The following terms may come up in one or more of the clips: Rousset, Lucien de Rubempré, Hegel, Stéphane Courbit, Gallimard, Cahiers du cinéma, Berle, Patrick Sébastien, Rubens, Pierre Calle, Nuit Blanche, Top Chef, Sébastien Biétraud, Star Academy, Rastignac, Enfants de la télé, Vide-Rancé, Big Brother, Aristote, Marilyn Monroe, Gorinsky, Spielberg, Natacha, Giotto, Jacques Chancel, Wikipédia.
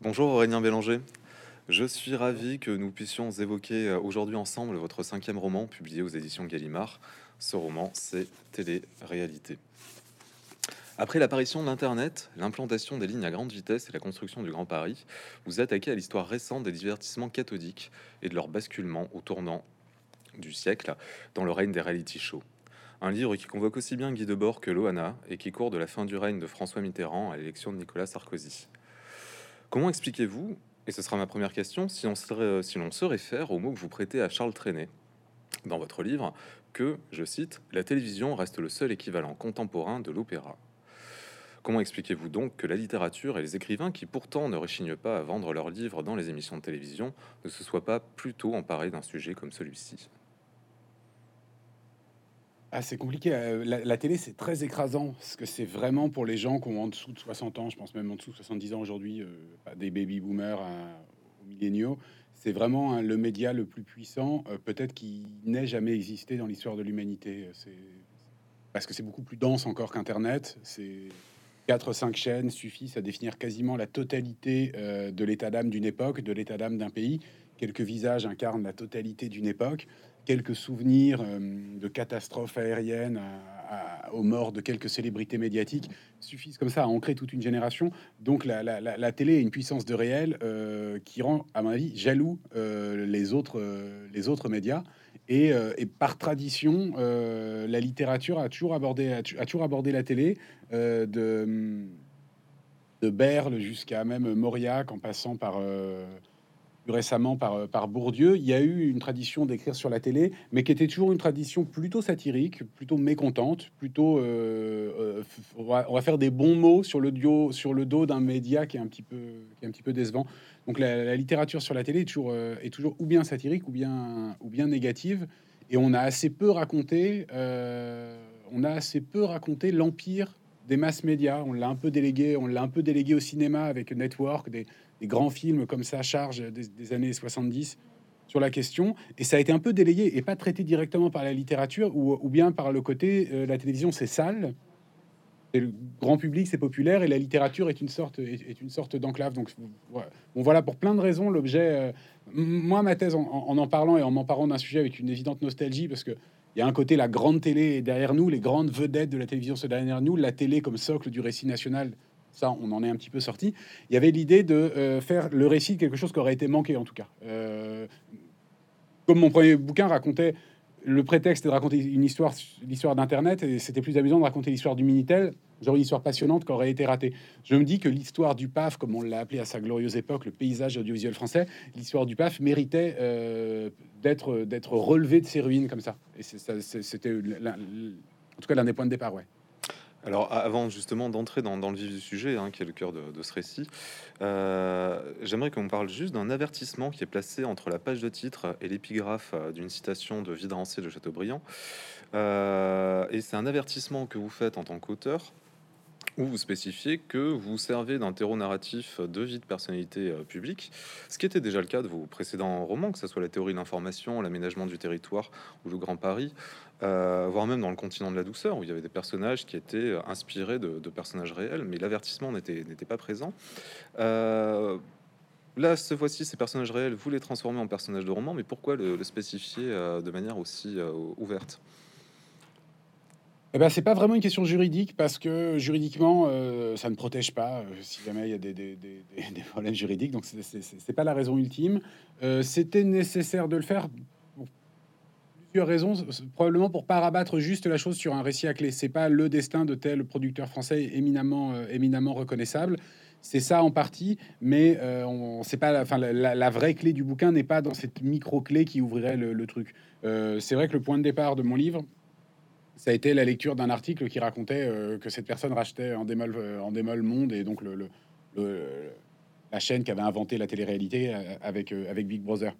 Bonjour Aurélien Bellanger, je suis ravi que nous puissions évoquer aujourd'hui ensemble votre 5e roman publié aux éditions Gallimard. Ce roman, c'est Télé-réalité. Après l'apparition de l'Internet, l'implantation des lignes à grande vitesse et la construction du Grand Paris, vous attaquez à l'histoire récente des divertissements cathodiques et de leur basculement au tournant du siècle dans le règne des reality shows. Un livre qui convoque aussi bien Guy Debord que Loana et qui court de la fin du règne de François Mitterrand à l'élection de Nicolas Sarkozy. Comment expliquez-vous, et ce sera ma première question, si l'on se réfère aux mots que vous prêtez à Charles Trenet dans votre livre, que, je cite, « la télévision reste le seul équivalent contemporain de l'opéra ». Comment expliquez-vous donc que la littérature et les écrivains qui pourtant ne réchignent pas à vendre leurs livres dans les émissions de télévision ne se soient pas plutôt emparés d'un sujet comme celui-ci ? Ah, c'est compliqué. La télé, c'est très écrasant, parce que c'est vraiment pour les gens qui ont en dessous de 60 ans, je pense même en dessous de 70 ans aujourd'hui, des baby-boomers aux milléniaux. C'est vraiment le média le plus puissant, peut-être qui n'ait jamais existé dans l'histoire de l'humanité. Parce que c'est beaucoup plus dense encore qu'Internet. C'est 4-5 chaînes suffisent à définir quasiment la totalité de l'état d'âme d'une époque, de l'état d'âme d'un pays. Quelques visages incarnent la totalité d'une époque. Quelques souvenirs de catastrophes aériennes aux morts de quelques célébrités médiatiques suffisent comme ça à ancrer toute une génération. Donc la télé a une puissance de réel qui rend, à mon avis, jaloux les autres médias. Et par tradition, la littérature a toujours abordé la télé de Berle jusqu'à même Mauriac, en passant par... récemment par Bourdieu. Il y a eu une tradition d'écrire sur la télé, mais qui était toujours une tradition plutôt satirique, plutôt mécontente, plutôt on va faire des bons mots sur le dos d'un média qui est un petit peu décevant. Donc la littérature sur la télé est toujours ou bien satirique ou bien négative, et on a assez peu raconté l'empire des masses médias. On l'a un peu délégué au cinéma avec Network, des grands films comme ça, charge des années 70 sur la question, et ça a été un peu délayé et pas traité directement par la littérature ou bien par le côté la télévision c'est sale, et le grand public c'est populaire, et la littérature est une sorte d'enclave. Donc voilà pour plein de raisons l'objet. Moi, ma thèse en parlant et en m'emparant d'un sujet avec une évidente nostalgie, parce que il y a un côté la grande télé est derrière nous, les grandes vedettes de la télévision sont derrière nous, la télé comme socle du récit national. Ça, on en est un petit peu sorti. Il y avait l'idée de faire le récit de quelque chose qui aurait été manqué, en tout cas. Comme mon premier bouquin racontait, le prétexte de raconter une histoire, l'histoire d'Internet, et c'était plus amusant de raconter l'histoire du Minitel, genre une histoire passionnante qui aurait été ratée. Je me dis que l'histoire du PAF, comme on l'a appelé à sa glorieuse époque, le paysage audiovisuel français, l'histoire du PAF méritait d'être relevée de ses ruines comme ça. Et c'était en tout cas l'un des points de départ, ouais. Alors, avant justement d'entrer dans le vif du sujet, qui est le cœur de ce récit, j'aimerais qu'on parle juste d'un avertissement qui est placé entre la page de titre et l'épigraphe d'une citation de Vide-Rancé de Chateaubriand. Et c'est un avertissement que vous faites en tant qu'auteur, où vous spécifiez que vous servez d'un terreau narratif de vie de personnalité publique, ce qui était déjà le cas de vos précédents romans, que ce soit la théorie de l'information, l'aménagement du territoire ou le Grand Paris, voire même dans le continent de la douceur, où il y avait des personnages qui étaient inspirés de personnages réels, mais l'avertissement n'était pas présent. Là, cette fois-ci, ces personnages réels, vous les transformez en personnages de roman, mais pourquoi le spécifier de manière aussi ouverte ? Eh ben, c'est pas vraiment une question juridique, parce que juridiquement, ça ne protège pas si jamais il y a des problèmes juridiques. Donc c'est pas la raison ultime. C'était nécessaire de le faire pour plusieurs raisons, probablement pour pas rabattre juste la chose sur un récit à clé. C'est pas le destin de tel producteur français éminemment reconnaissable. C'est ça en partie, mais c'est pas la vraie clé du bouquin n'est pas dans cette micro clé qui ouvrirait le truc. C'est vrai que le point de départ de mon livre, ça a été la lecture d'un article qui racontait que cette personne rachetait Endemol Monde, et donc la chaîne qui avait inventé la télé-réalité avec Big Brother.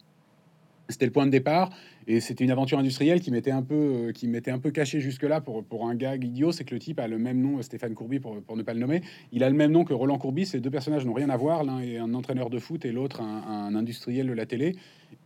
C'était le point de départ, et c'était une aventure industrielle qui m'était un peu caché jusque-là pour un gag idiot. C'est que le type a le même nom, Stéphane Courbit, pour ne pas le nommer. Il a le même nom que Roland Courbis. Ces deux personnages n'ont rien à voir. L'un est un entraîneur de foot et l'autre un industriel de la télé.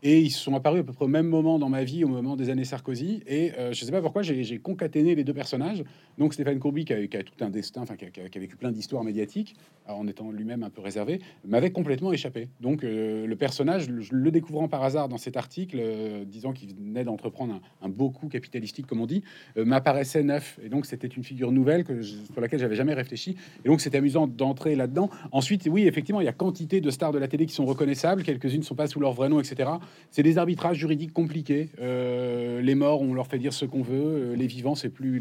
Et ils sont apparus à peu près au même moment dans ma vie, au moment des années Sarkozy. Et je ne sais pas pourquoi, j'ai concaténé les deux personnages. Donc Stéphane Courbit, qui a tout un destin, enfin qui a vécu plein d'histoires médiatiques, en étant lui-même un peu réservé, m'avait complètement échappé. Donc le personnage, le découvrant par hasard dans cet article, disant qu'il venait d'entreprendre un beau coup capitalistique, comme on dit, m'apparaissait neuf. Et donc c'était une figure nouvelle sur laquelle j'avais jamais réfléchi. Et donc c'était amusant d'entrer là-dedans. Ensuite, oui, effectivement, il y a quantité de stars de la télé qui sont reconnaissables. Quelques-unes ne sont pas sous leur vrai nom, etc. C'est des arbitrages juridiques compliqués. Les morts, on leur fait dire ce qu'on veut. Les vivants, c'est plus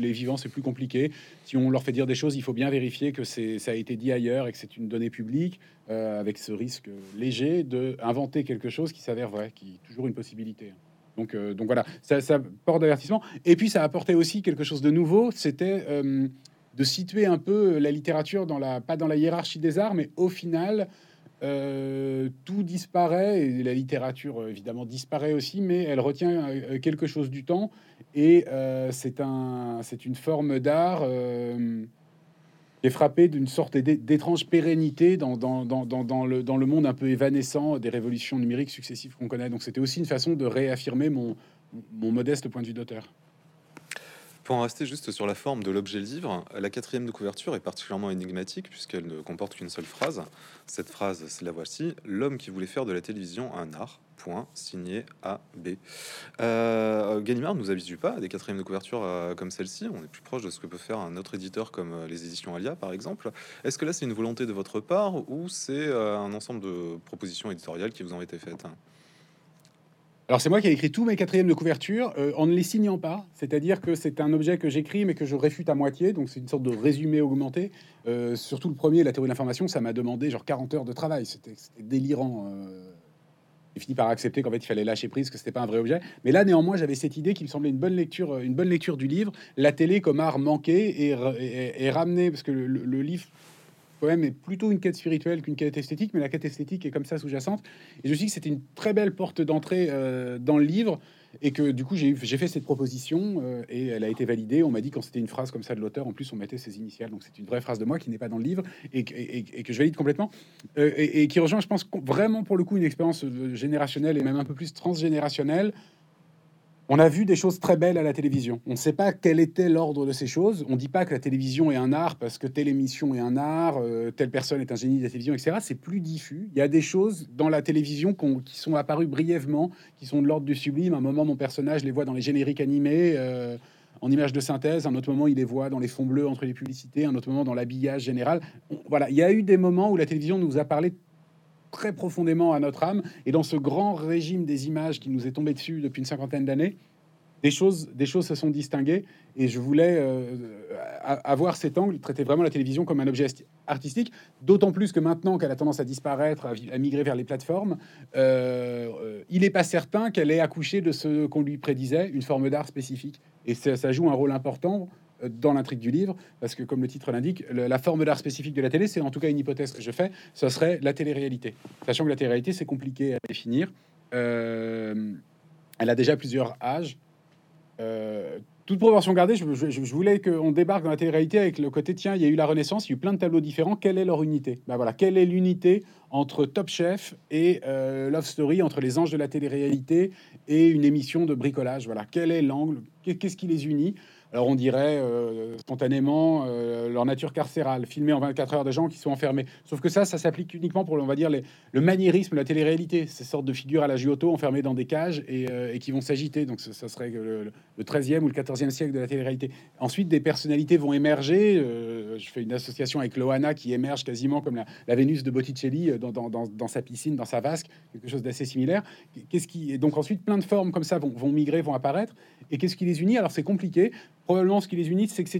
compliqué. Si on leur fait dire des choses, il faut bien vérifier que ça a été dit ailleurs et que c'est une donnée publique, avec ce risque léger de inventer quelque chose qui s'avère vrai, qui est toujours une possibilité. Donc voilà, ça porte d'avertissement. Et puis ça apportait aussi quelque chose de nouveau. C'était de situer un peu la littérature pas dans la hiérarchie des arts, mais au final. Tout disparaît, et la littérature évidemment disparaît aussi, mais elle retient quelque chose du temps, et c'est une forme d'art qui est frappée d'une sorte d'étrange pérennité dans le monde un peu évanescent des révolutions numériques successives qu'on connaît. Donc c'était aussi une façon de réaffirmer mon modeste point de vue d'auteur. Pour en rester juste sur la forme de l'objet livre, la quatrième de couverture est particulièrement énigmatique puisqu'elle ne comporte qu'une seule phrase. Cette phrase, c'est la voici: l'homme qui voulait faire de la télévision un art. Point, signé A.B. Gallimard ne nous habitue pas à des quatrièmes de couverture comme celle-ci. On est plus proche de ce que peut faire un autre éditeur comme les éditions Alia, par exemple. Est-ce que là, c'est une volonté de votre part ou c'est un ensemble de propositions éditoriales qui vous ont été faites ? Alors c'est moi qui ai écrit tous mes quatrièmes de couverture en ne les signant pas, c'est-à-dire que c'est un objet que j'écris mais que je réfute à moitié, donc c'est une sorte de résumé augmenté. Surtout le premier, la théorie de l'information, ça m'a demandé genre 40 heures de travail, c'était délirant. J'ai fini par accepter qu'en fait il fallait lâcher prise, que c'était pas un vrai objet. Mais là néanmoins j'avais cette idée qui me semblait une bonne lecture du livre, la télé comme art manqué et ramené, parce que le livre quand même est plutôt une quête spirituelle qu'une quête esthétique, mais la quête esthétique est comme ça sous-jacente. Et je me suis dit que c'était une très belle porte d'entrée dans le livre, et que du coup j'ai fait cette proposition et elle a été validée. On m'a dit quand c'était une phrase comme ça de l'auteur, en plus on mettait ses initiales, donc c'est une vraie phrase de moi qui n'est pas dans le livre et que je valide complètement et qui rejoint, je pense, vraiment pour le coup une expérience générationnelle et même un peu plus transgénérationnelle. On a vu des choses très belles à la télévision. On ne sait pas quel était l'ordre de ces choses. On ne dit pas que la télévision est un art parce que telle émission est un art, telle personne est un génie de la télévision, etc. C'est plus diffus. Il y a des choses dans la télévision qui sont apparues brièvement, qui sont de l'ordre du sublime. À un moment, mon personnage les voit dans les génériques animés, en images de synthèse. À un autre moment, il les voit dans les fonds bleus, entre les publicités. À un autre moment, dans l'habillage général. Voilà, il y a eu des moments où la télévision nous a parlé très profondément à notre âme, et dans ce grand régime des images qui nous est tombé dessus depuis une cinquantaine d'années, des choses se sont distinguées, et je voulais avoir cet angle, traiter vraiment la télévision comme un objet artistique, d'autant plus que maintenant qu'elle a tendance à disparaître, à migrer vers les plateformes, il n'est pas certain qu'elle ait accouché de ce qu'on lui prédisait, une forme d'art spécifique, et ça joue un rôle important dans l'intrigue du livre, parce que comme le titre l'indique, la forme d'art spécifique de la télé, c'est en tout cas une hypothèse que je fais, ce serait la télé-réalité. Sachant que la télé-réalité, c'est compliqué à définir. Elle a déjà plusieurs âges. Toute proportion gardée, je voulais qu'on débarque dans la télé-réalité avec le côté, tiens, il y a eu la Renaissance, il y a eu plein de tableaux différents, quelle est leur unité ? Ben voilà, quelle est l'unité entre Top Chef et Love Story, entre les anges de la télé-réalité et une émission de bricolage ? Voilà, quel est l'angle ? Qu'est-ce qui les unit ? Alors on dirait spontanément leur nature carcérale, filmée en 24 heures de gens qui sont enfermés. Sauf que ça s'applique uniquement pour, on va dire, le maniérisme, la télé-réalité, ces sortes de figures à la Giotto enfermées dans des cages et qui vont s'agiter. Donc ça serait le 13e ou le 14e siècle de la télé-réalité. Ensuite, des personnalités vont émerger. Je fais une association avec Loana qui émerge quasiment comme la Vénus de Botticelli dans sa piscine, dans sa vasque, quelque chose d'assez similaire. Et donc ensuite, plein de formes comme ça vont migrer, vont apparaître. Et qu'est-ce qui les unit ? Alors c'est compliqué. Probablement, ce qui les unit, c'est que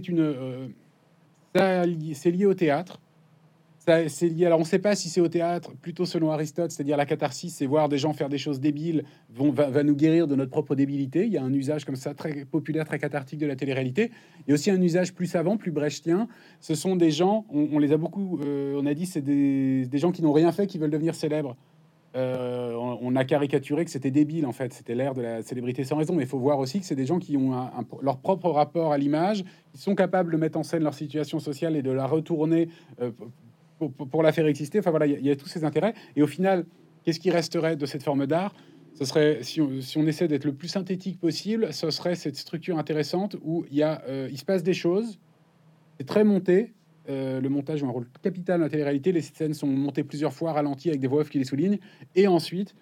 c'est lié au théâtre. C'est lié. Alors, on ne sait pas si c'est au théâtre, plutôt selon Aristote, c'est-à-dire la catharsis, c'est voir des gens faire des choses débiles, va nous guérir de notre propre débilité. Il y a un usage comme ça très populaire, très cathartique de la télé-réalité. Il y a aussi un usage plus savant, plus brechtien. Ce sont des gens, on les a beaucoup, on a dit, c'est des gens qui n'ont rien fait, qui veulent devenir célèbres. On a caricaturé que c'était débile, en fait, c'était l'ère de la célébrité sans raison, mais il faut voir aussi que c'est des gens qui ont leur propre rapport à l'image, qui sont capables de mettre en scène leur situation sociale et de la retourner pour la faire exister. Enfin voilà, il y a tous ces intérêts, et au final, qu'est-ce qui resterait de cette forme d'art ? Ce serait, si on essaie d'être le plus synthétique possible, ce serait cette structure intéressante où il se passe des choses, c'est très monté. Le montage joue un rôle capital dans la télé-réalité. Les scènes sont montées plusieurs fois, ralenties, avec des voix off qui les soulignent. Et ensuite,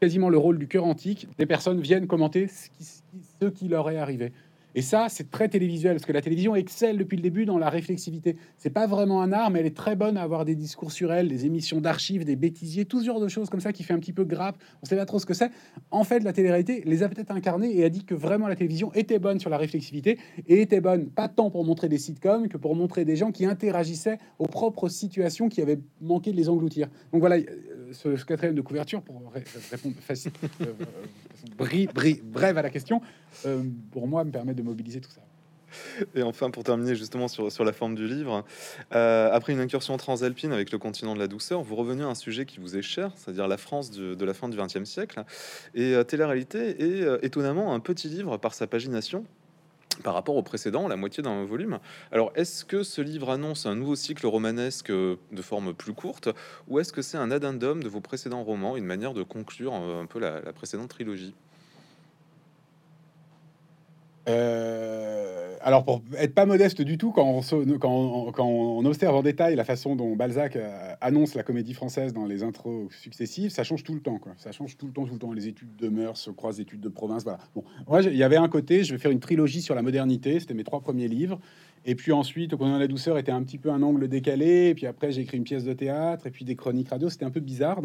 quasiment le rôle du cœur antique, des personnes viennent commenter ce qui leur est arrivé. Et ça, c'est très télévisuel, parce que la télévision excelle depuis le début dans la réflexivité. C'est pas vraiment un art, mais elle est très bonne à avoir des discours sur elle, des émissions d'archives, des bêtisiers, tout ce genre de choses comme ça qui fait un petit peu grappe. On sait pas trop ce que c'est. En fait, la télé-réalité les a peut-être incarnés et a dit que vraiment la télévision était bonne sur la réflexivité et était bonne pas tant pour montrer des sitcoms que pour montrer des gens qui interagissaient aux propres situations qui avaient manqué de les engloutir. Donc voilà, ce quatrième de couverture, pour répondre facile, brève à la question, pour moi, me permet de mobiliser tout ça. Et enfin, pour terminer justement sur la forme du livre, après une incursion transalpine avec le continent de la douceur, vous revenez à un sujet qui vous est cher, c'est-à-dire la France de la fin du XXe siècle. Et Télé-réalité est étonnamment un petit livre par sa pagination par rapport au précédent, la moitié d'un volume. Alors, est-ce que ce livre annonce un nouveau cycle romanesque de forme plus courte, ou est-ce que c'est un addendum de vos précédents romans, une manière de conclure un peu la précédente trilogie ? Alors, pour être pas modeste du tout, quand on observe en détail la façon dont Balzac annonce la comédie française dans les intros successives, ça change tout le temps, quoi. Ça change tout le temps. Les études de mœurs se croisent, études de province, voilà. Bon, moi, il y avait un côté, je vais faire une trilogie sur la modernité, c'était mes 3 premiers livres. Et puis ensuite, au continent de la douceur, était un petit peu un angle décalé. Et puis après, j'ai écrit une pièce de théâtre et puis des chroniques radio. C'était un peu bizarre,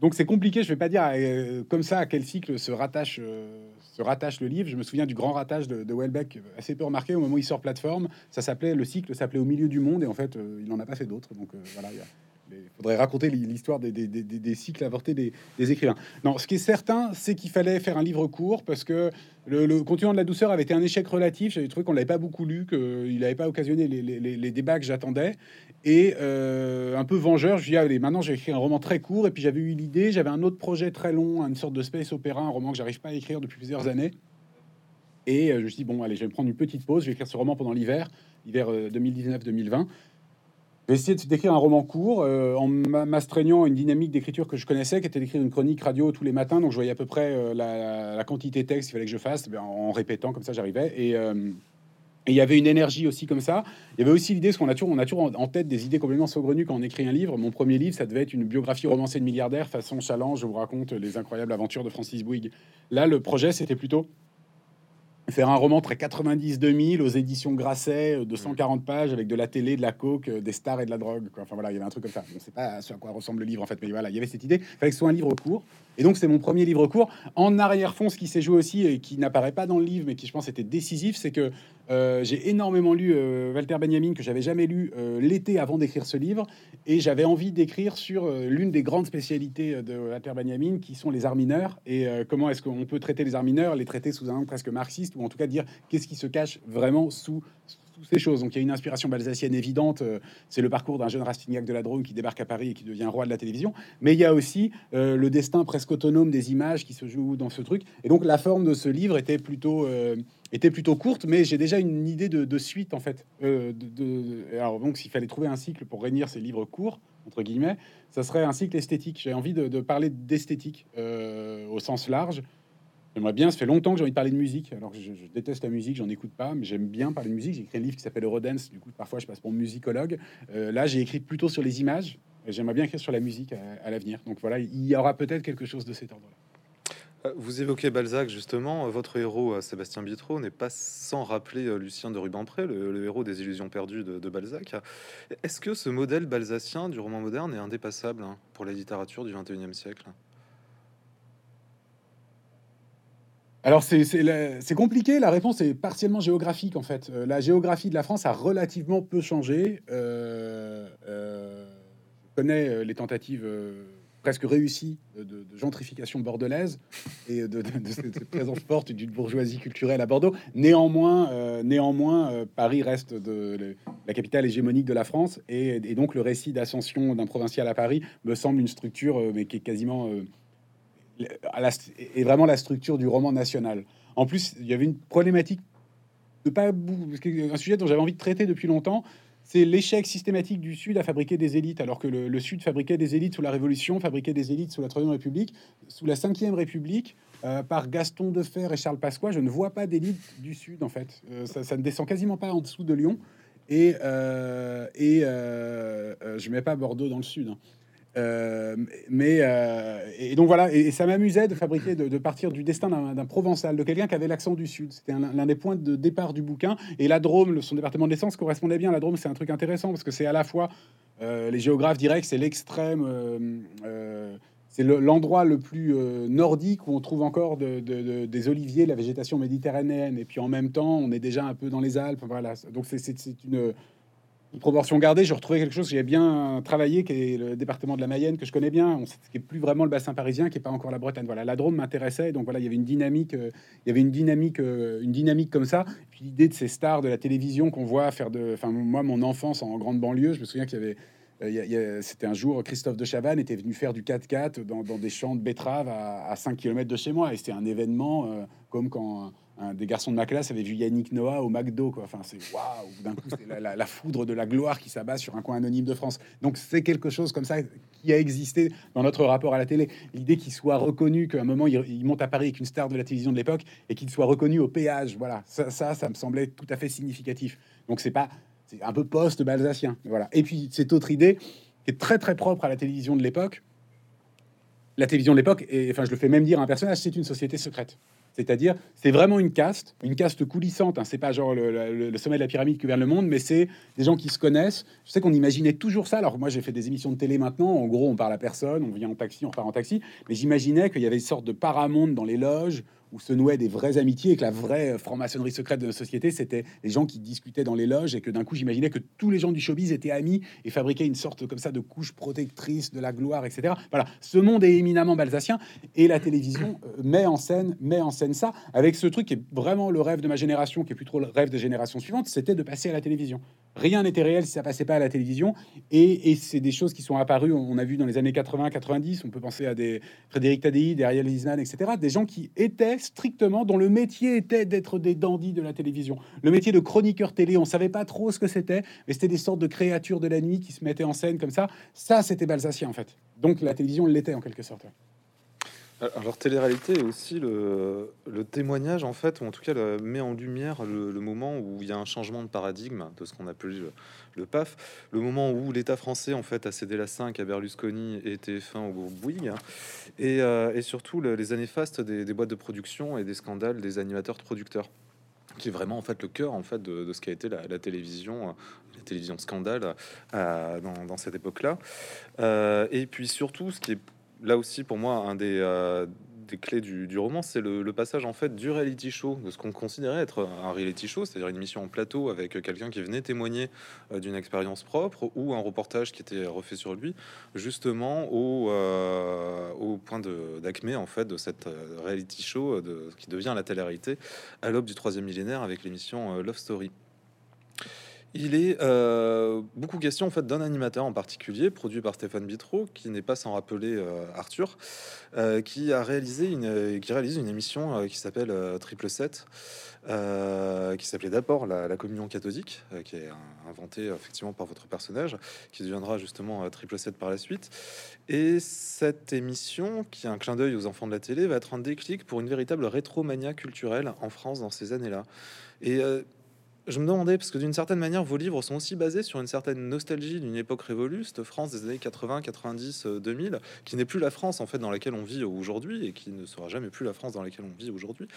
donc c'est compliqué. Je vais pas dire comme ça à quel cycle se rattache le livre. Je me souviens du grand ratage de Houellebecq, assez peu remarqué au moment où il sort Plateforme. Le cycle s'appelait Au milieu du monde, et en fait, il en a pas fait d'autres. Donc voilà, il faudrait raconter l'histoire des cycles avortés des écrivains. Non, ce qui est certain, c'est qu'il fallait faire un livre court parce que le continent de la douceur avait été un échec relatif. J'avais trouvé qu'on l'avait pas beaucoup lu, qu'il n'avait pas occasionné les débats que j'attendais. Et un peu vengeur, je dis allez, maintenant j'ai écrit un roman très court. Et puis j'avais eu l'idée, j'avais un autre projet très long, une sorte de space opéra, un roman que j'arrive pas à écrire depuis plusieurs années. Et je me suis dit bon, allez, je vais prendre une petite pause. Je vais écrire ce roman pendant l'hiver 2019-2020. J'ai essayé d'écrire un roman court en m'astreignant à une dynamique d'écriture que je connaissais, qui était d'écrire une chronique radio tous les matins. Donc je voyais à peu près la quantité de texte qu'il fallait que je fasse, en répétant comme ça j'arrivais. Et il y avait une énergie aussi comme ça. Il y avait aussi l'idée, parce qu'on a toujours en tête des idées complètement saugrenues quand on écrit un livre. Mon premier livre, ça devait être une biographie romancée de milliardaire façon Challenge, je vous raconte les incroyables aventures de Francis Bouygues. Là, le projet, c'était plutôt faire un roman très 90-2000 aux éditions Grasset de 140 pages avec de la télé, de la coke, des stars et de la drogue, quoi. Enfin voilà, il y avait un truc comme ça. On sait pas à quoi ressemble le livre en fait, mais voilà, il y avait cette idée. Il fallait que ce soit un livre court. Et donc c'est mon premier livre court. En arrière-fond, ce qui s'est joué aussi et qui n'apparaît pas dans le livre, mais qui je pense était décisif, c'est que j'ai énormément lu Walter Benjamin, que j'avais jamais lu l'été avant d'écrire ce livre, et j'avais envie d'écrire sur l'une des grandes spécialités de Walter Benjamin, qui sont les arts mineurs, et comment est-ce qu'on peut traiter les arts mineurs, les traiter sous un angle presque marxiste, ou en tout cas dire qu'est-ce qui se cache vraiment sous ces choses. Donc il y a une inspiration balsacienne évidente, c'est le parcours d'un jeune Rastignac de la Drôme qui débarque à Paris et qui devient roi de la télévision, mais il y a aussi le destin presque autonome des images qui se joue dans ce truc. Et donc la forme de ce livre était plutôt courte, mais j'ai déjà une idée de suite en fait. Alors donc s'il fallait trouver un cycle pour réunir ces livres courts, entre guillemets, ça serait un cycle esthétique. J'ai envie de parler d'esthétique au sens large. J'aimerais bien, ça fait longtemps que j'ai envie de parler de musique. Alors je déteste la musique, j'en écoute pas, mais j'aime bien parler de musique. J'ai écrit un livre qui s'appelle Eurodance, du coup parfois je passe pour musicologue. Là j'ai écrit plutôt sur les images, j'aimerais bien écrire sur la musique à l'avenir. Donc voilà, il y aura peut-être quelque chose de cet ordre-là. Vous évoquez Balzac justement, votre héros Sébastien Biétraud n'est pas sans rappeler Lucien de Rubempré, le héros des Illusions perdues de Balzac. Est-ce que ce modèle balzacien du roman moderne est indépassable pour la littérature du XXIe siècle ? Alors c'est compliqué, la réponse est partiellement géographique en fait. La géographie de la France a relativement peu changé. Je connais les tentatives presque réussies de gentrification bordelaise et de cette présence forte d'une bourgeoisie culturelle à Bordeaux. Néanmoins, Paris reste la capitale hégémonique de la France et donc le récit d'ascension d'un provincial à Paris me semble une structure mais qui est quasiment... est vraiment la structure du roman national. En plus, il y avait une problématique, un sujet dont j'avais envie de traiter depuis longtemps, C'est l'échec systématique du Sud à fabriquer des élites, alors que le Sud fabriquait des élites sous la Révolution, fabriquait des élites sous la Troisième République, sous la Cinquième République, par Gaston Defferre et Charles Pasqua. Je ne vois pas d'élite du Sud, en fait. Ça ne descend quasiment pas en dessous de Lyon. Et je mets pas Bordeaux dans le Sud. Hein. Et donc voilà, et ça m'amusait de fabriquer, de partir du destin d'un Provençal, de quelqu'un qui avait l'accent du Sud. C'était l'un des points de départ du bouquin. Et la Drôme, son département de naissance correspondait bien. La Drôme, c'est un truc intéressant parce que c'est à la fois les géographes diraient que c'est l'extrême, c'est l'endroit le plus nordique où on trouve encore des oliviers, la végétation méditerranéenne. Et puis en même temps, on est déjà un peu dans les Alpes. Voilà. Donc c'est une proportion gardée. Je retrouvais quelque chose que j'ai bien travaillé, qui est le département de la Mayenne, que je connais bien, ce qui est plus vraiment le bassin parisien, qui est pas encore la Bretagne. Voilà, la Drôme m'intéressait, donc voilà, il y avait une dynamique, comme ça. Et puis l'idée de ces stars de la télévision qu'on voit faire moi, mon enfance en grande banlieue, je me souviens qu'il y avait, c'était un jour, Christophe de Chavannes était venu faire du 4x4 dans des champs de betteraves à 5 km de chez moi, et c'était un événement comme quand un des garçons de ma classe avait vu Yannick Noah au McDo, quoi. Enfin, c'est waouh, d'un coup, c'est la foudre de la gloire qui s'abat sur un coin anonyme de France. Donc, c'est quelque chose comme ça qui a existé dans notre rapport à la télé. L'idée qu'il soit reconnu, qu'à un moment il monte à Paris avec une star de la télévision de l'époque et qu'il soit reconnu au péage, voilà, ça me semblait tout à fait significatif. Donc, c'est un peu post-balzacien, voilà. Et puis, cette autre idée qui est très très propre à la télévision de l'époque. La télévision de l'époque, et enfin, je le fais même dire à un personnage, c'est une société secrète. C'est-à-dire, c'est vraiment une caste coulissante. Hein. C'est pas genre le sommet de la pyramide qui gouverne le monde, mais c'est des gens qui se connaissent. Je sais qu'on imaginait toujours ça. Alors moi, j'ai fait des émissions de télé maintenant. En gros, on parle à personne, on vient en taxi, on repart en taxi. Mais j'imaginais qu'il y avait une sorte de paramonde dans les loges où se nouaient des vraies amitiés et que la vraie franc-maçonnerie secrète de notre société, c'était les gens qui discutaient dans les loges et que d'un coup, j'imaginais que tous les gens du showbiz étaient amis et fabriquaient une sorte comme ça de couche protectrice de la gloire, etc. Voilà, ce monde est éminemment balzacien et la télévision met en scène ça avec ce truc qui est vraiment le rêve de ma génération, qui est plus trop le rêve des générations suivantes, c'était de passer à la télévision. Rien n'était réel si ça passait pas à la télévision et c'est des choses qui sont apparues, on a vu dans les années 80-90, on peut penser à des Frédéric Taddeï, des Ariel Wiesmann, etc., des gens qui étaient strictement, dont le métier était d'être des dandys de la télévision. Le métier de chroniqueur télé, on savait pas trop ce que c'était, mais c'était des sortes de créatures de la nuit qui se mettaient en scène comme ça. Ça, c'était balsacien, en fait. Donc, la télévision l'était, en quelque sorte. Alors, télé-réalité est aussi le témoignage, en fait, ou en tout cas, met en lumière le moment où il y a un changement de paradigme de ce qu'on appelait le PAF, le moment où l'État français, en fait, a cédé la 5 à Berlusconi et TF1 au groupe Bouygues, et surtout les années fastes des boîtes de production et des scandales des animateurs-producteurs, qui est vraiment, en fait, le cœur, en fait, de ce qu'a été la télévision. La télévision scandale dans cette époque-là. Et puis, surtout, ce qui est là aussi, pour moi, un des clés du roman, c'est le passage, en fait, du reality show, de ce qu'on considérait être un reality show, c'est-à-dire une émission en plateau avec quelqu'un qui venait témoigner d'une expérience propre ou un reportage qui était refait sur lui, justement au point d'acmé, en fait, de cette reality show qui devient la télé-réalité à l'aube du troisième millénaire avec l'émission Love Story. Il est beaucoup question, en fait, d'un animateur en particulier, produit par Stéphane Bitreau, qui n'est pas sans rappeler Arthur, qui réalise une émission qui s'appelle Triple 7, qui s'appelait d'abord la communion cathodique, qui est inventée effectivement par votre personnage, qui deviendra justement Triple 7 par la suite. Et cette émission, qui est un clin d'œil aux enfants de la télé, va être un déclic pour une véritable rétromania culturelle en France dans ces années-là. Et je me demandais, parce que d'une certaine manière, vos livres sont aussi basés sur une certaine nostalgie d'une époque révolue, cette France des années 80, 90, 2000, qui n'est plus la France, en fait, dans laquelle on vit aujourd'hui et qui ne sera jamais plus la France dans laquelle on vit aujourd'hui.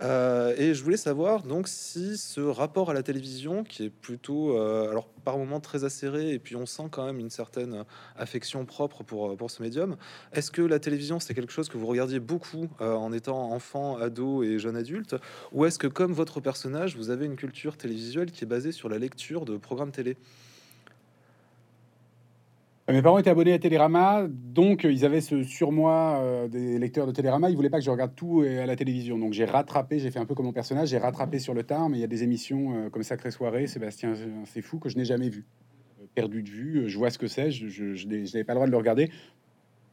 Et je voulais savoir, donc, si ce rapport à la télévision, qui est plutôt, alors, par moments très acéré, et puis on sent quand même une certaine affection propre pour ce médium, est-ce que la télévision, c'est quelque chose que vous regardiez beaucoup en étant enfant, ado et jeune adulte, ou est-ce que, comme votre personnage, vous avez une culture télévisuelle qui est basé sur la lecture de programmes télé? Mes parents étaient abonnés à Télérama, donc ils avaient ce surmoi des lecteurs de Télérama. Ils voulaient pas que je regarde tout à la télévision, donc j'ai fait un peu comme mon personnage, j'ai rattrapé sur le tard, mais il y a des émissions comme Sacrée Soirée, Sébastien c'est fou, que je n'ai jamais vu, perdu de vue. Je vois ce que c'est, je n'avais pas le droit de le regarder.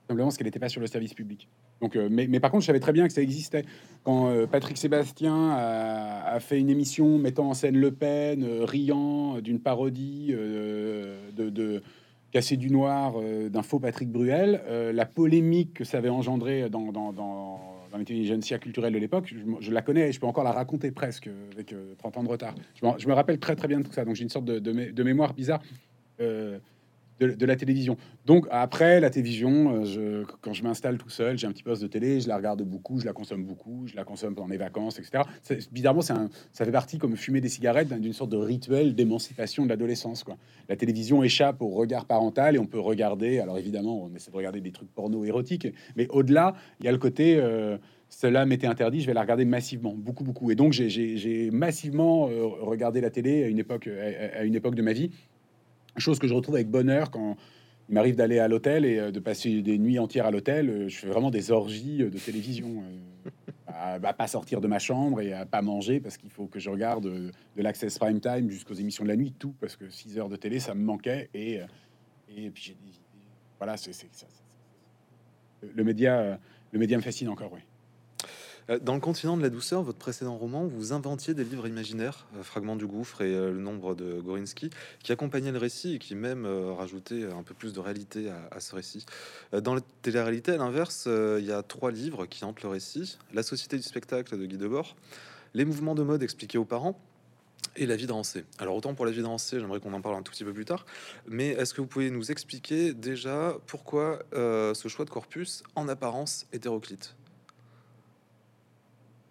simplement parce qu'elle n'était pas sur le service public. Donc, mais par contre, je savais très bien que ça existait. Quand Patrick Sébastien a fait une émission mettant en scène Le Pen, riant d'une parodie de Cassé du noir d'un faux Patrick Bruel, la polémique que ça avait engendré dans l'intelligentsia culturelle de l'époque, je la connais et je peux encore la raconter presque avec 30 ans de retard. Je me rappelle très très bien de tout ça, donc j'ai une sorte de mémoire bizarre de la télévision. Donc après la télévision, quand je m'installe tout seul, j'ai un petit poste de télé, je la regarde beaucoup, je la consomme beaucoup, je la consomme pendant les vacances, etc. Bizarrement, ça fait partie, comme fumer des cigarettes, d'une sorte de rituel d'émancipation de l'adolescence, quoi. La télévision échappe au regard parental et on peut regarder, alors évidemment on essaie de regarder des trucs porno érotiques, mais au-delà, il y a le côté cela m'était interdit, je vais la regarder massivement, beaucoup, beaucoup. Et donc j'ai massivement regardé la télé à une époque de ma vie. Chose que je retrouve avec bonheur quand il m'arrive d'aller à l'hôtel et de passer des nuits entières à l'hôtel. Je fais vraiment des orgies de télévision, à pas sortir de ma chambre et à pas manger parce qu'il faut que je regarde de l'Access Prime Time jusqu'aux émissions de la nuit, tout, parce que 6 heures de télé, ça me manquait. Et puis voilà, c'est le média me fascine encore, oui. Dans Le continent de la douceur, votre précédent roman, vous inventiez des livres imaginaires, Fragments du gouffre et Le nombre de Gorinsky, qui accompagnaient le récit et qui même rajoutaient un peu plus de réalité à ce récit. Dans la télé-réalité, à l'inverse, il y a 3 livres qui hantent le récit. La société du spectacle de Guy Debord, Les mouvements de mode expliqués aux parents et La Vide-Rancé. Alors autant pour La Vide-Rancé, j'aimerais qu'on en parle un tout petit peu plus tard, mais est-ce que vous pouvez nous expliquer déjà pourquoi ce choix de corpus en apparence hétéroclite ?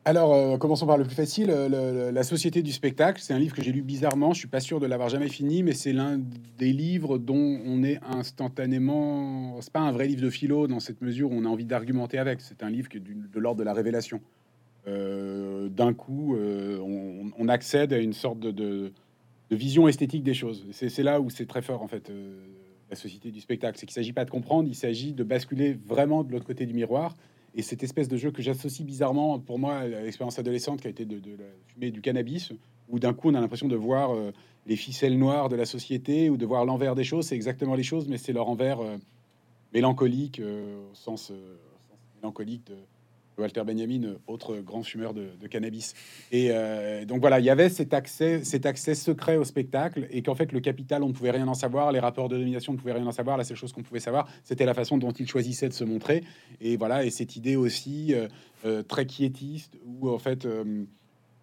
Alors, commençons par le plus facile, La société du spectacle. C'est un livre que j'ai lu bizarrement, je suis pas sûr de l'avoir jamais fini, mais c'est l'un des livres dont on est instantanément... C'est pas un vrai livre de philo dans cette mesure où on a envie d'argumenter avec. C'est un livre qui est de l'ordre de la révélation. D'un coup, on accède à une sorte de vision esthétique des choses. C'est là où c'est très fort, en fait, La société du spectacle. C'est qu'il s'agit pas de comprendre, il s'agit de basculer vraiment de l'autre côté du miroir. Et cette espèce de jeu que j'associe bizarrement pour moi à l'expérience adolescente qui a été de fumer du cannabis, où d'un coup on a l'impression de voir les ficelles noires de la société ou de voir l'envers des choses. C'est exactement les choses, mais c'est leur envers mélancolique, au sens mélancolique de Walter Benjamin, autre grand fumeur de cannabis. Et donc voilà, il y avait cet accès secret au spectacle, et qu'en fait le capital, on ne pouvait rien en savoir, les rapports de domination, on ne pouvait rien en savoir, la seule chose qu'on pouvait savoir, c'était la façon dont il choisissait de se montrer. Et voilà, et cette idée aussi très quiétiste, où en fait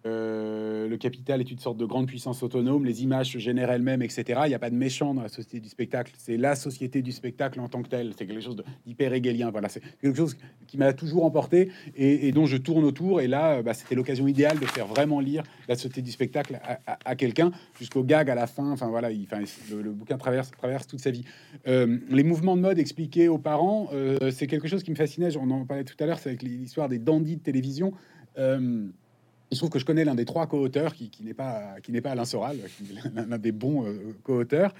le capital est une sorte de grande puissance autonome, les images se génèrent elles-mêmes, etc. Il n'y a pas de méchant dans la société du spectacle, c'est la société du spectacle en tant que telle, c'est quelque chose d'hyper hegelien. Voilà, c'est quelque chose qui m'a toujours emporté et dont je tourne autour. Et là, c'était l'occasion idéale de faire vraiment lire la société du spectacle à quelqu'un, jusqu'au gag à la fin. Enfin voilà, le bouquin traverse toute sa vie. Les mouvements de mode expliqués aux parents, c'est quelque chose qui me fascinait. On en parlait tout à l'heure, c'est avec l'histoire des dandys de télévision. Il se trouve que je connais l'un des 3 co-auteurs qui n'est pas Alain Soral, l'un des bons co-auteurs,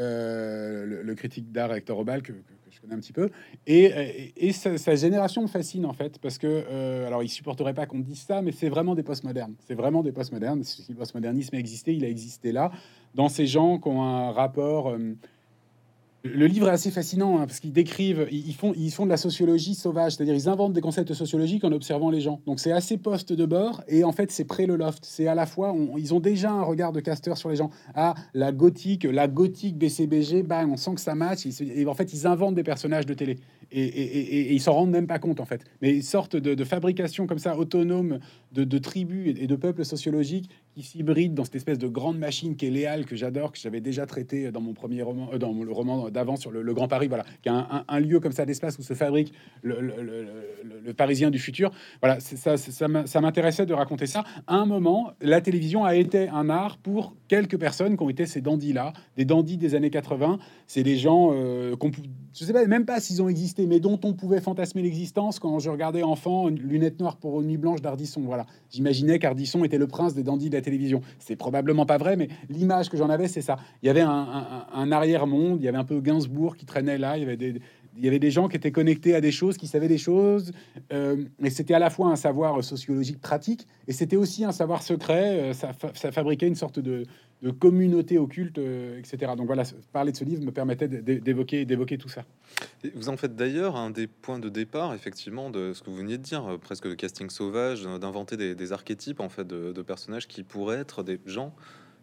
le critique d'art Hector Obal que je connais un petit peu, et sa génération me fascine en fait, parce que alors il supporterait pas qu'on dise ça, mais c'est vraiment des postmodernes. C'est vraiment des postmodernes. Si le postmodernisme a existé, il a existé là, dans ces gens qui ont un rapport. Le livre est assez fascinant, hein, parce qu'ils décrivent, ils font de la sociologie sauvage, c'est-à-dire ils inventent des concepts sociologiques en observant les gens. Donc c'est assez Poste de bord, et en fait c'est près le Loft. C'est à la fois, ils ont déjà un regard de casteur sur les gens. Ah, la gothique BCBG, bam, on sent que ça match. Et en fait ils inventent des personnages de télé, et ils s'en rendent même pas compte en fait. Mais une sorte de fabrication comme ça autonome de tribus et de peuples sociologiques qui s'hybrident dans cette espèce de grande machine qui est léale, que j'adore, que j'avais déjà traité dans mon premier roman, dans le roman d'avant sur le Grand Paris, voilà, qui a un lieu comme ça d'espace où se fabrique le Parisien du futur. Voilà, ça m'intéressait de raconter ça. À un moment, la télévision a été un art pour quelques personnes qui ont été ces dandys-là, des dandys des années 80. C'est des gens qu'on, je sais pas, même pas s'ils ont existé, mais dont on pouvait fantasmer l'existence. Quand je regardais enfant, Lunettes noires pour nuit blanche d'Ardisson, voilà, j'imaginais qu'Ardisson était le prince des dandys de la télévision. C'est probablement pas vrai, mais l'image que j'en avais, c'est ça. Il y avait un arrière-monde, il y avait un peu Gainsbourg qui traînait là, il y avait des gens qui étaient connectés à des choses, qui savaient des choses, et c'était à la fois un savoir sociologique pratique, et c'était aussi un savoir secret, ça fabriquait une sorte de de communauté occulte, etc. Donc voilà, parler de ce livre me permettait d'évoquer tout ça. Et vous en faites d'ailleurs un des points de départ, effectivement, de ce que vous veniez de dire, presque de casting sauvage, d'inventer des archétypes en fait de personnages qui pourraient être des gens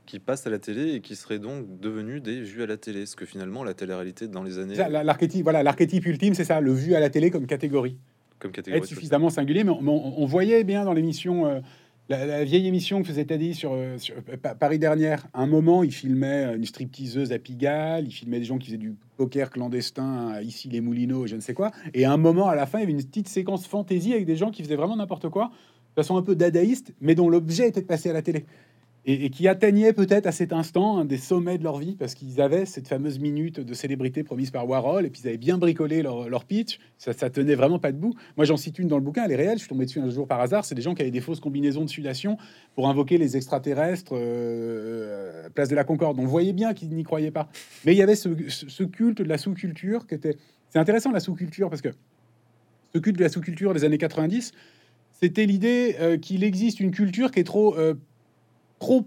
qui passent à la télé et qui seraient donc devenus des vues à la télé. Ce que finalement la télé-réalité dans les années... L'archétype, voilà, l'archétype ultime, c'est ça, le vu à la télé comme catégorie. Comme catégorie. Être suffisamment singulier, mais on voyait bien dans l'émission... La vieille émission que faisait Tadi sur Paris dernière, à un moment, il filmait une stripteaseuse à Pigalle, il filmait des gens qui faisaient du poker clandestin, ici les Moulineaux, je ne sais quoi. Et à un moment, à la fin, il y avait une petite séquence fantaisie avec des gens qui faisaient vraiment n'importe quoi, de façon un peu dadaïste, mais dont l'objet était de passer à la télé. Et qui atteignaient peut-être à cet instant des sommets de leur vie, parce qu'ils avaient cette fameuse minute de célébrité promise par Warhol, et puis ils avaient bien bricolé leur pitch, ça tenait vraiment pas debout. Moi j'en cite une dans le bouquin, elle est réelle, je suis tombé dessus un jour par hasard, c'est des gens qui avaient des fausses combinaisons de sudation pour invoquer les extraterrestres place de la Concorde. On voyait bien qu'ils n'y croyaient pas. Mais il y avait ce culte de la sous-culture qui était... C'est intéressant la sous-culture, parce que ce culte de la sous-culture des années 90, c'était l'idée qu'il existe une culture qui est trop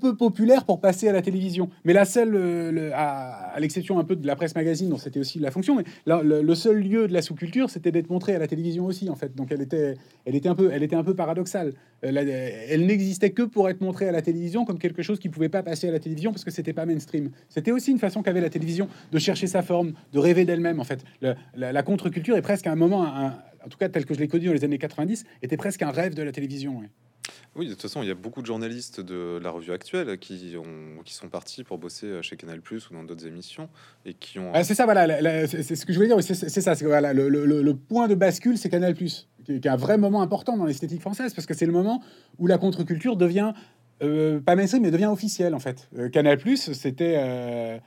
peu populaire pour passer à la télévision. Mais la seule, à l'exception un peu de la presse magazine, dont c'était aussi la fonction, mais le seul lieu de la sous-culture, c'était d'être montré à la télévision aussi, en fait. Donc elle était un peu paradoxale. Elle n'existait que pour être montrée à la télévision comme quelque chose qui pouvait pas passer à la télévision parce que c'était pas mainstream. C'était aussi une façon qu'avait la télévision de chercher sa forme, de rêver d'elle-même, en fait. La contre-culture est presque à un moment, en tout cas tel que je l'ai connu dans les années 90, était presque un rêve de la télévision, ouais. Oui, de toute façon, il y a beaucoup de journalistes de la revue actuelle qui sont partis pour bosser chez Canal+ ou dans d'autres émissions et qui ont... Ah, c'est ça, voilà, c'est ce que je voulais dire, c'est ça, c'est, voilà, le point de bascule, c'est Canal+, qui est un vrai moment important dans l'esthétique française, parce que c'est le moment où la contre-culture devient, pas mainstream, mais devient officielle, en fait. Canal+, c'était...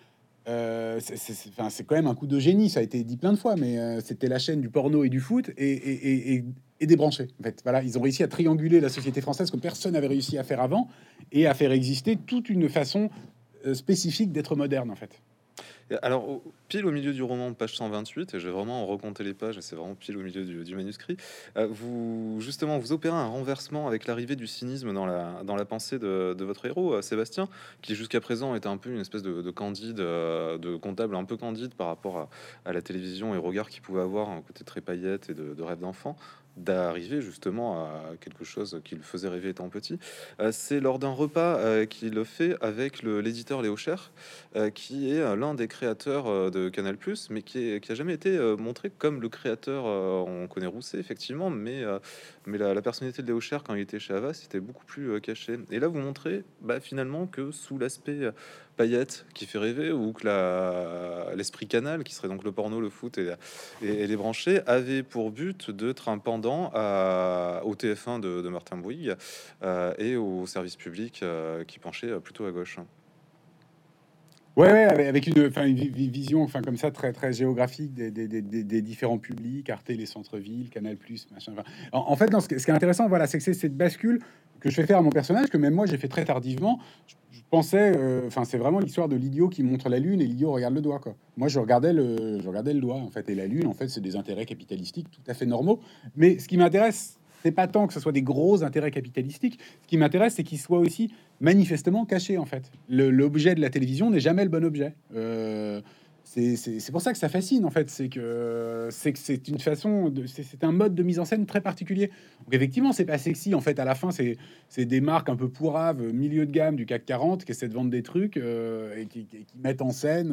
c'est quand même un coup de génie, ça a été dit plein de fois, mais c'était la chaîne du porno et du foot et des branchés. En fait, voilà, ils ont réussi à trianguler la société française comme personne n'avait réussi à faire avant et à faire exister toute une façon spécifique d'être moderne, en fait. Alors, pile au milieu du roman, page 128, et je vais vraiment en recompter les pages, c'est vraiment pile au milieu du manuscrit, vous opérez un renversement avec l'arrivée du cynisme dans la pensée de votre héros, Sébastien, qui jusqu'à présent était un peu une espèce de candide, de comptable un peu candide par rapport à la télévision et au regard qu'il pouvait avoir, un côté très paillette et de rêve d'enfant, d'arriver justement à quelque chose qui le faisait rêver étant petit. C'est lors d'un repas qu'il le fait avec l'éditeur Léo Cher, qui est l'un des créateurs de Canal+, mais qui a jamais été montré comme le créateur. On connaît Rousset, effectivement, mais la personnalité de Léo Cher, quand il était chez Havas, c'était beaucoup plus caché. Et là, vous montrez finalement que sous l'aspect paillettes qui fait rêver, ou que l'esprit canal, qui serait donc le porno, le foot et les branchés, avait pour but d'être un pendant au TF1 de Martin Bouygues et au service public qui penchait plutôt à gauche. Ouais, avec une vision comme ça très très géographique des différents publics, Arte, les centres-villes, Canal+, machin. En fait, dans ce qui est intéressant, voilà, c'est que c'est cette bascule que je fais faire à mon personnage, que même moi j'ai fait très tardivement. Je pensais, c'est vraiment l'histoire de l'idiot qui montre la lune et l'idiot regarde le doigt, quoi. Moi je regardais le doigt, en fait, et la lune, en fait, c'est des intérêts capitalistiques tout à fait normaux. Mais ce qui m'intéresse, c'est pas tant que ce soit des gros intérêts capitalistiques. Ce qui m'intéresse, c'est qu'ils soient aussi manifestement cachés, en fait. L'objet de la télévision n'est jamais le bon objet. C'est pour ça que ça fascine, en fait. C'est que c'est une façon de... C'est un mode de mise en scène très particulier. Donc, effectivement, c'est pas sexy, en fait. À la fin, c'est des marques un peu pourraves, milieu de gamme du CAC 40, qui essaient de vendre des trucs et qui mettent en scène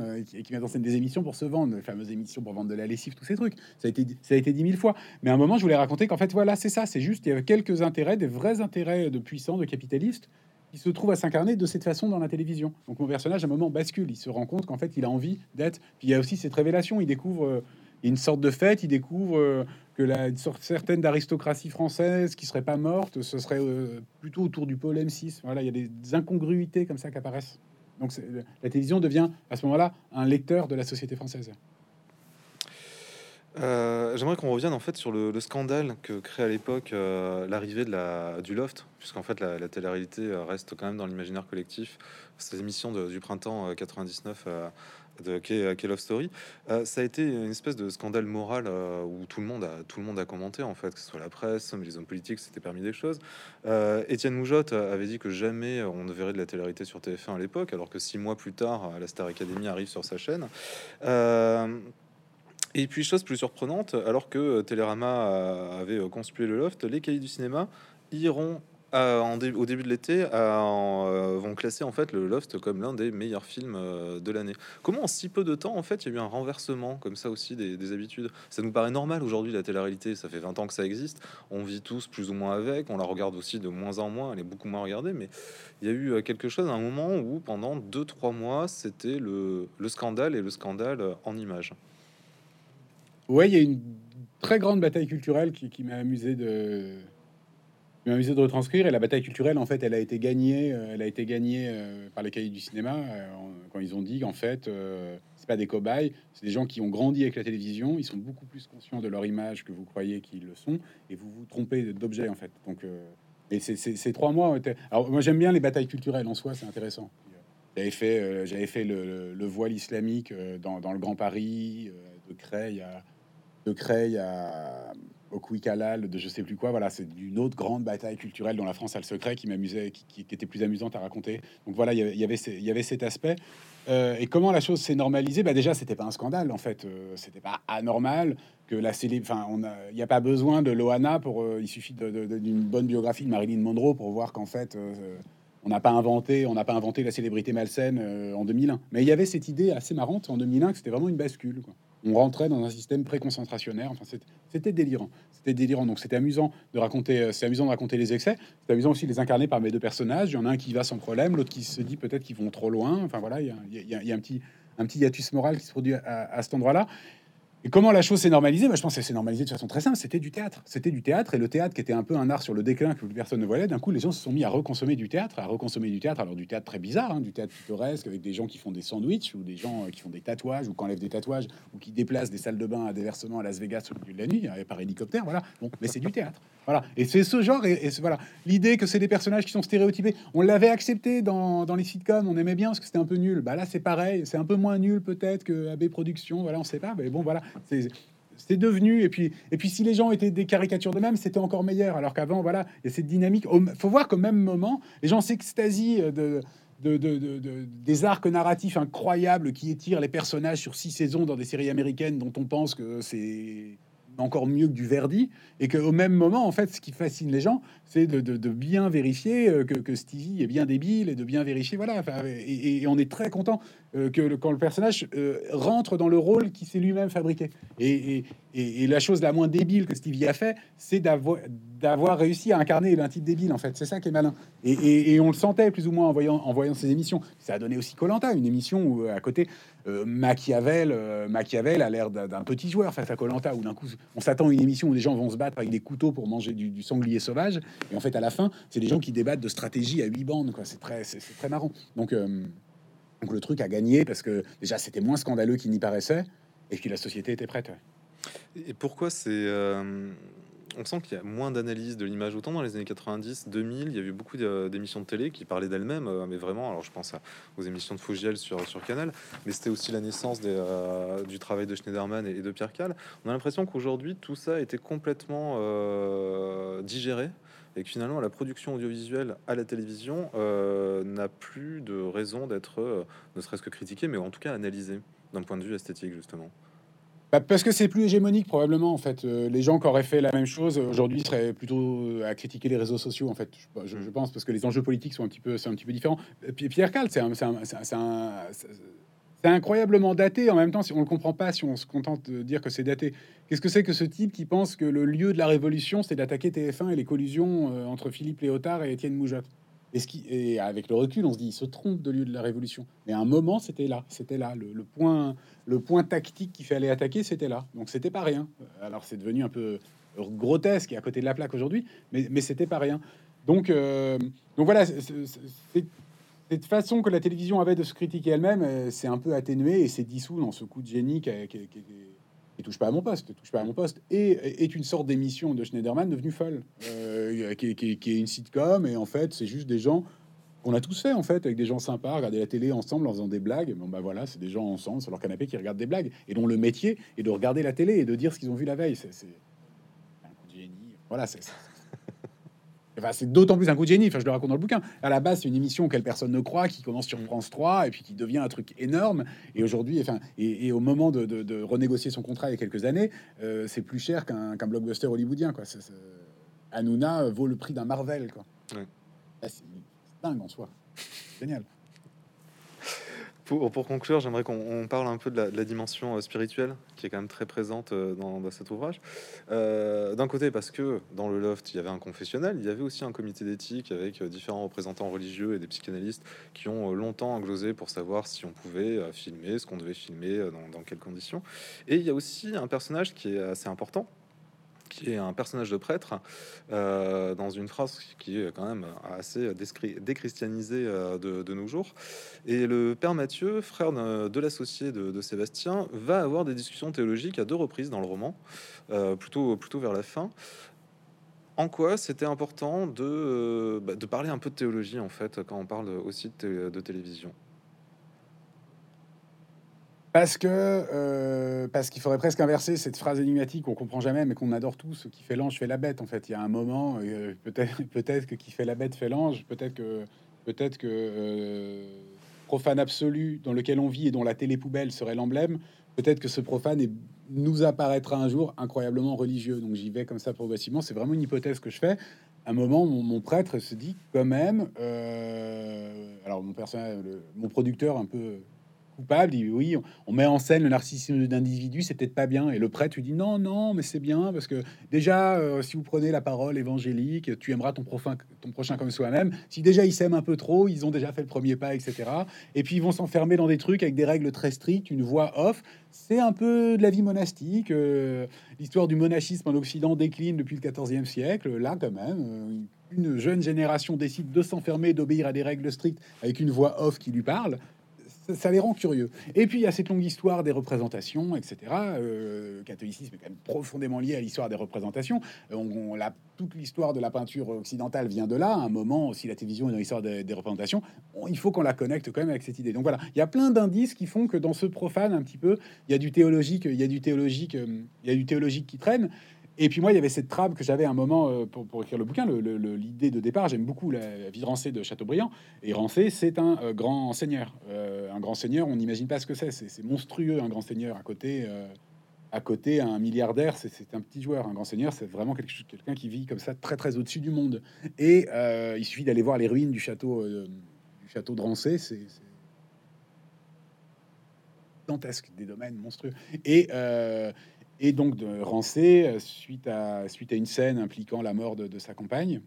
des émissions pour se vendre. Les fameuses émissions pour vendre de la lessive, tous ces trucs. Ça a été dit 1000 fois. Mais à un moment, je voulais raconter qu'en fait, voilà, c'est ça. C'est juste, il y avait quelques intérêts, des vrais intérêts de puissants, de capitalistes, qui se trouve à s'incarner de cette façon dans la télévision. Donc mon personnage, à un moment, bascule. Il se rend compte qu'en fait, il a envie d'être... Puis il y a aussi cette révélation. Il découvre une sorte de fête. Il découvre que une sorte certaine d'aristocratie française qui serait pas morte, ce serait plutôt autour du pôle M6. Voilà, il y a des incongruités comme ça qui apparaissent. Donc la télévision devient, à ce moment-là, un lecteur de la société française. J'aimerais qu'on revienne en fait sur le scandale que crée à l'époque l'arrivée du Loft, puisqu'en fait la télé-réalité reste quand même dans l'imaginaire collectif. Ces émissions du printemps 99 qui est Love Story, ça a été une espèce de scandale moral où tout le monde a commenté, en fait, que ce soit la presse, mais les hommes politiques s'étaient permis des choses. Étienne Moujotte avait dit que jamais on ne verrait de la télé-réalité sur TF1 à l'époque, alors que 6 mois plus tard, la Star Academy arrive sur sa chaîne. Et puis, chose plus surprenante, alors que Télérama avait conspué le Loft, les Cahiers du cinéma iront au début de l'été vont classer en fait le Loft comme l'un des meilleurs films de l'année. Comment en si peu de temps en fait il y a eu un renversement comme ça aussi des habitudes? Ça nous paraît normal aujourd'hui, la télé-réalité, ça fait 20 ans que ça existe, on vit tous plus ou moins avec, on la regarde aussi de moins en moins, elle est beaucoup moins regardée, mais il y a eu quelque chose à un moment où pendant 2-3 mois c'était le scandale, et le scandale en images. Ouais, il y a une très grande bataille culturelle qui m'a amusé de retranscrire, et la bataille culturelle, en fait, elle a été gagnée par les Cahiers du cinéma quand ils ont dit qu'en fait, c'est pas des cobayes, c'est des gens qui ont grandi avec la télévision, ils sont beaucoup plus conscients de leur image que vous croyez qu'ils le sont, et vous vous trompez d'objet, en fait. Donc, et ces 3 mois... Alors, moi, j'aime bien les batailles culturelles, en soi, c'est intéressant. J'avais fait le voile islamique dans le Grand Paris, de Creil à au Kouikalal, de je sais plus quoi, voilà, c'est une autre grande bataille culturelle dont la France a le secret, qui m'amusait, qui était plus amusante à raconter. Donc voilà, il y avait cet aspect. Et comment la chose s'est normalisée? Bah déjà, c'était pas un scandale, en fait, c'était pas anormal que la célèbre, enfin, il y a pas besoin de Loana pour, il suffit d'une bonne biographie de Marilyn Monroe pour voir qu'en fait, on n'a pas inventé la célébrité malsaine en 2001. Mais il y avait cette idée assez marrante en 2001 que c'était vraiment une bascule, quoi. On rentrait dans un système pré-concentrationnaire. Enfin, c'était délirant. C'était délirant. Donc, c'était amusant de raconter. C'est amusant de raconter les excès. C'est amusant aussi de les incarner par mes 2 personnages. Il y en a un qui va sans problème, l'autre qui se dit peut-être qu'ils vont trop loin. Enfin voilà, il y a un petit hiatus moral qui se produit à cet endroit-là. Et comment la chose s'est normalisée? Je pense que c'est normalisé de façon très simple. C'était du théâtre, et le théâtre qui était un peu un art sur le déclin que plus personne ne voyait, d'un coup les gens se sont mis à reconsommer du théâtre, alors du théâtre très bizarre, hein, du théâtre pittoresque avec des gens qui font des sandwichs, ou des gens qui font des tatouages, ou qui enlèvent des tatouages, ou qui déplacent des salles de bain à déversement à Las Vegas au milieu de la nuit, par hélicoptère, voilà. Bon, mais c'est du théâtre, voilà. Et c'est ce genre, voilà, l'idée que c'est des personnages qui sont stéréotypés, on l'avait accepté dans les sitcoms, on aimait bien parce que c'était un peu nul. Là c'est pareil, c'est un peu moins nul peut-être que AB Productions, voilà, on sait pas, mais bon voilà. C'était devenu, et puis si les gens étaient des caricatures d'eux-mêmes, c'était encore meilleur, alors qu'avant, voilà, il y a cette dynamique. Faut voir qu'au même moment, les gens s'extasient des arcs narratifs incroyables qui étirent les personnages sur 6 saisons dans des séries américaines dont on pense que c'est encore mieux que du Verdi, et qu'au même moment, en fait, ce qui fascine les gens, c'est de bien vérifier que Stevie est bien débile, et de bien vérifier, voilà, et on est très content quand le personnage rentre dans le rôle qui s'est lui-même fabriqué. Et la chose la moins débile que Stevie a fait, c'est d'avoir réussi à incarner un type débile, en fait. C'est ça qui est malin. Et on le sentait plus ou moins en voyant ces émissions. Ça a donné aussi Koh-Lanta, une émission où, à côté, Machiavel a l'air d'un petit joueur face à Koh-Lanta, où d'un coup, on s'attend à une émission où des gens vont se battre avec des couteaux pour manger du sanglier sauvage. Et en fait, à la fin, c'est des gens qui débattent de stratégie à 8 bandes, quoi. C'est très marrant. Donc le truc a gagné parce que, déjà, c'était moins scandaleux qu'il n'y paraissait, et puis la société était prête. Et pourquoi c'est... On sent qu'il y a moins d'analyse de l'image. Autant dans les années 90, 2000, il y a eu beaucoup d'émissions de télé qui parlaient d'elles-mêmes, mais vraiment, alors je pense aux émissions de Fogiel sur Canal, mais c'était aussi la naissance du travail de Schneiderman et de Pierre Calle. On a l'impression qu'aujourd'hui, tout ça a été complètement digéré, et que finalement, la production audiovisuelle à la télévision n'a plus de raison d'être, ne serait-ce que critiquée, mais en tout cas analysée, d'un point de vue esthétique, justement. Parce que c'est plus hégémonique, probablement, en fait. Les gens qui auraient fait la même chose, aujourd'hui, seraient plutôt à critiquer les réseaux sociaux, en fait. Je pense, parce que les enjeux politiques sont un petit peu différents. Pierre Calle, c'est incroyablement daté. En même temps, si on le comprend pas, si on se contente de dire que c'est daté. Qu'est-ce que c'est que ce type qui pense que le lieu de la révolution, c'est d'attaquer TF1 et les collusions entre Philippe Léotard et Étienne Moujotte? Et avec le recul, on se dit, il se trompe de lieu de la révolution. Mais à un moment, c'était là. Le point tactique qu'il fallait attaquer, c'était là. Donc c'était pas rien. Alors c'est devenu un peu grotesque et à côté de la plaque aujourd'hui, mais c'était pas rien. Donc voilà, cette façon que la télévision avait de se critiquer elle-même, c'est un peu atténué et c'est dissous dans ce coup de génie qui touche pas à mon poste, et est une sorte d'émission de Schneiderman devenue folle, qui est une sitcom, et en fait, c'est juste des gens qu'on a tous fait en fait avec des gens sympas, regarder la télé ensemble en faisant des blagues. Bon bah voilà, c'est des gens ensemble sur leur canapé qui regardent des blagues et dont le métier est de regarder la télé et de dire ce qu'ils ont vu la veille. C'est un coup de génie. Voilà, c'est d'autant plus un coup de génie. Enfin, je le raconte dans le bouquin. À la base, c'est une émission auquel personne ne croit, qui commence sur France 3 et puis qui devient un truc énorme. Et aujourd'hui, enfin, et au moment de renégocier son contrat il y a quelques années, c'est plus cher qu'un blockbuster hollywoodien, quoi. Hanouna vaut le prix d'un Marvel, quoi. Ouais. Là, c'est dingue en soi. Génial. Pour conclure, j'aimerais qu'on parle un peu de la dimension spirituelle qui est quand même très présente dans cet ouvrage. D'un côté, parce que dans le Loft, il y avait un confessionnal, il y avait aussi un comité d'éthique avec différents représentants religieux et des psychanalystes qui ont longtemps glosé pour savoir si on pouvait filmer, ce qu'on devait filmer, dans quelles conditions. Et il y a aussi un personnage qui est assez important, qui est un personnage de prêtre, dans une phrase qui est quand même assez déchristianisée de nos jours. Et le père Mathieu, frère de l'associé de Sébastien, va avoir des discussions théologiques à deux reprises dans le roman, plutôt vers la fin. En quoi c'était important de parler un peu de théologie, en fait, quand on parle aussi de télévision? Parce qu'il faudrait presque inverser cette phrase énigmatique qu'on comprend jamais, mais qu'on adore tous, qui fait l'ange fait la bête. En fait, il y a un moment, peut-être que qui fait la bête fait l'ange, peut-être que profane absolu dans lequel on vit et dont la télé poubelle serait l'emblème. Peut-être que ce profane nous apparaîtra un jour incroyablement religieux. Donc j'y vais comme ça progressivement. C'est vraiment une hypothèse que je fais. À un moment, mon prêtre se dit quand même. Alors mon producteur un peu coupable, dit oui, on met en scène le narcissisme d'individu, c'est peut-être pas bien. Et le prêtre lui dit non, mais c'est bien parce que déjà, si vous prenez la parole évangélique, tu aimeras ton prochain comme soi-même. Si déjà ils s'aiment un peu trop, ils ont déjà fait le premier pas, etc. Et puis ils vont s'enfermer dans des trucs avec des règles très strictes, une voix off. C'est un peu de la vie monastique. L'histoire du monachisme en Occident décline depuis le XIVe siècle. Là, quand même. Une jeune génération décide de s'enfermer, d'obéir à des règles strictes avec une voix off qui lui parle. Ça les rend curieux. Et puis, il y a cette longue histoire des représentations, etc. Le catholicisme est quand même profondément lié à l'histoire des représentations. Toute l'histoire de la peinture occidentale vient de là. À un moment, si la télévision est dans l'histoire des représentations, il faut qu'on la connecte quand même avec cette idée. Donc voilà, il y a plein d'indices qui font que dans ce profane, un petit peu, il y a du théologique qui traîne. Et puis moi, il y avait cette trame que j'avais à un moment pour écrire le bouquin, l'idée de départ. J'aime beaucoup la Vide-Rancé de Chateaubriand. Et Rancé, c'est un grand seigneur. Un grand seigneur, on n'imagine pas ce que c'est. C'est monstrueux, un grand seigneur. À côté, un milliardaire, c'est un petit joueur. Un grand seigneur, c'est vraiment quelqu'un qui vit comme ça, très, très au-dessus du monde. Et il suffit d'aller voir les ruines du château de Rancé. C'est dantesque, des domaines monstrueux. Et donc de Rancé, suite à une scène impliquant la mort de sa compagne,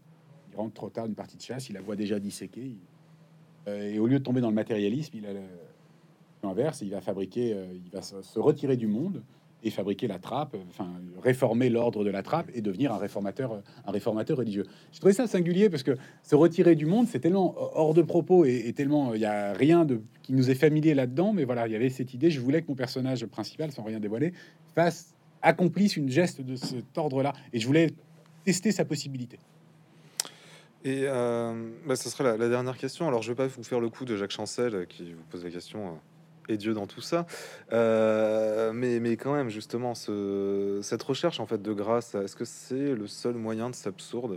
il rentre trop tard d'une partie de chasse, il la voit déjà disséquée. Et au lieu de tomber dans le matérialisme, il a l'inverse, il va se retirer du monde et fabriquer la trappe, enfin réformer l'ordre de la trappe et devenir un réformateur religieux. Je trouvais ça singulier parce que se retirer du monde, c'est tellement hors de propos et tellement il y a rien qui nous est familier là-dedans. Mais voilà, il y avait cette idée. Je voulais que mon personnage principal, sans rien dévoiler, accomplisse une geste de cet ordre-là, et je voulais tester sa possibilité. Et ce serait la dernière question. Alors, je vais pas vous faire le coup de Jacques Chancel qui vous pose la question. Et Dieu dans tout ça, mais quand même justement cette recherche en fait de grâce, est-ce que c'est le seul moyen de s'absourde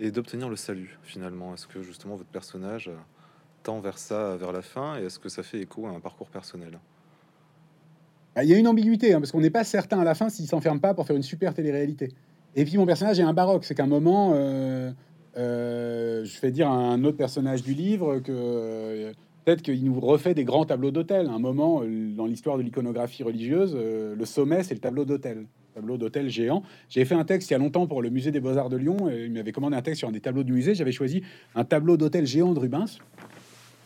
et d'obtenir le salut finalement? Est-ce que justement votre personnage tend vers ça vers la fin et est-ce que ça fait écho à un parcours personnel? Il y a une ambiguïté parce qu'on n'est pas certain à la fin s'il s'enferme pas pour faire une super télé-réalité. Et puis mon personnage est un baroque, c'est qu'à un moment je fais dire à un autre personnage du livre que peut-être qu'il nous refait des grands tableaux d'hôtel. À un moment, dans l'histoire de l'iconographie religieuse, le sommet, c'est le tableau d'hôtel géant. J'ai fait un texte il y a longtemps pour le musée des Beaux-Arts de Lyon. Il m'avait commandé un texte sur un des tableaux du musée. J'avais choisi un tableau d'hôtel géant de Rubens.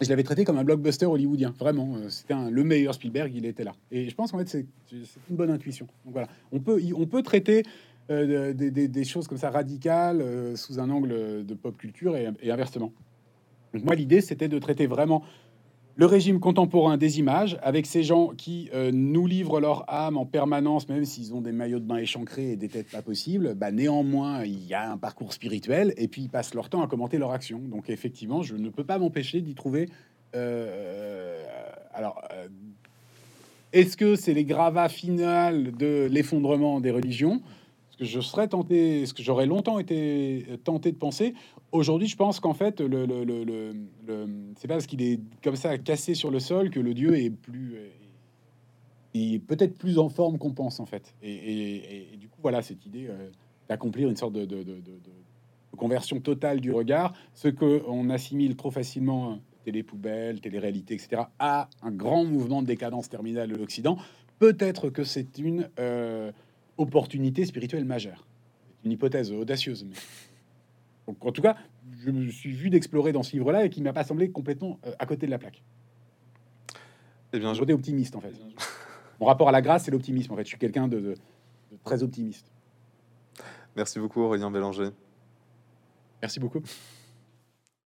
Je l'avais traité comme un blockbuster hollywoodien. Vraiment, c'était le meilleur Spielberg, il était là. Et je pense qu'en fait, c'est une bonne intuition. Donc voilà, on peut traiter des choses comme ça radicales sous un angle de pop culture et inversement. Donc moi, l'idée, c'était de traiter vraiment Le régime contemporain des images, avec ces gens qui nous livrent leur âme en permanence, même s'ils ont des maillots de bain échancrés et des têtes pas possibles, bah, néanmoins, il y a un parcours spirituel et puis ils passent leur temps à commenter leur action. Donc effectivement, je ne peux pas m'empêcher d'y trouver... est-ce que c'est les gravats finales de l'effondrement des religions ? Ce que j'aurais longtemps été tenté de penser. Aujourd'hui, je pense qu'en fait, c'est pas parce qu'il est comme ça cassé sur le sol que le dieu est peut-être plus en forme qu'on pense en fait. Et du coup, voilà cette idée d'accomplir une sorte de conversion totale du regard, ce que on assimile trop facilement télé-poubelle, télé-réalité, etc., à un grand mouvement de décadence terminale de l'Occident. Peut-être que c'est une opportunité spirituelle majeure. Une hypothèse audacieuse. Mais... Donc, en tout cas, je me suis vu d'explorer dans ce livre-là et qui ne m'a pas semblé complètement à côté de la plaque. Eh bien, je suis optimiste, en fait. Mon rapport à la grâce, c'est l'optimisme, en fait. Je suis quelqu'un de très optimiste. Merci beaucoup, Aurélien Bellanger. Merci beaucoup.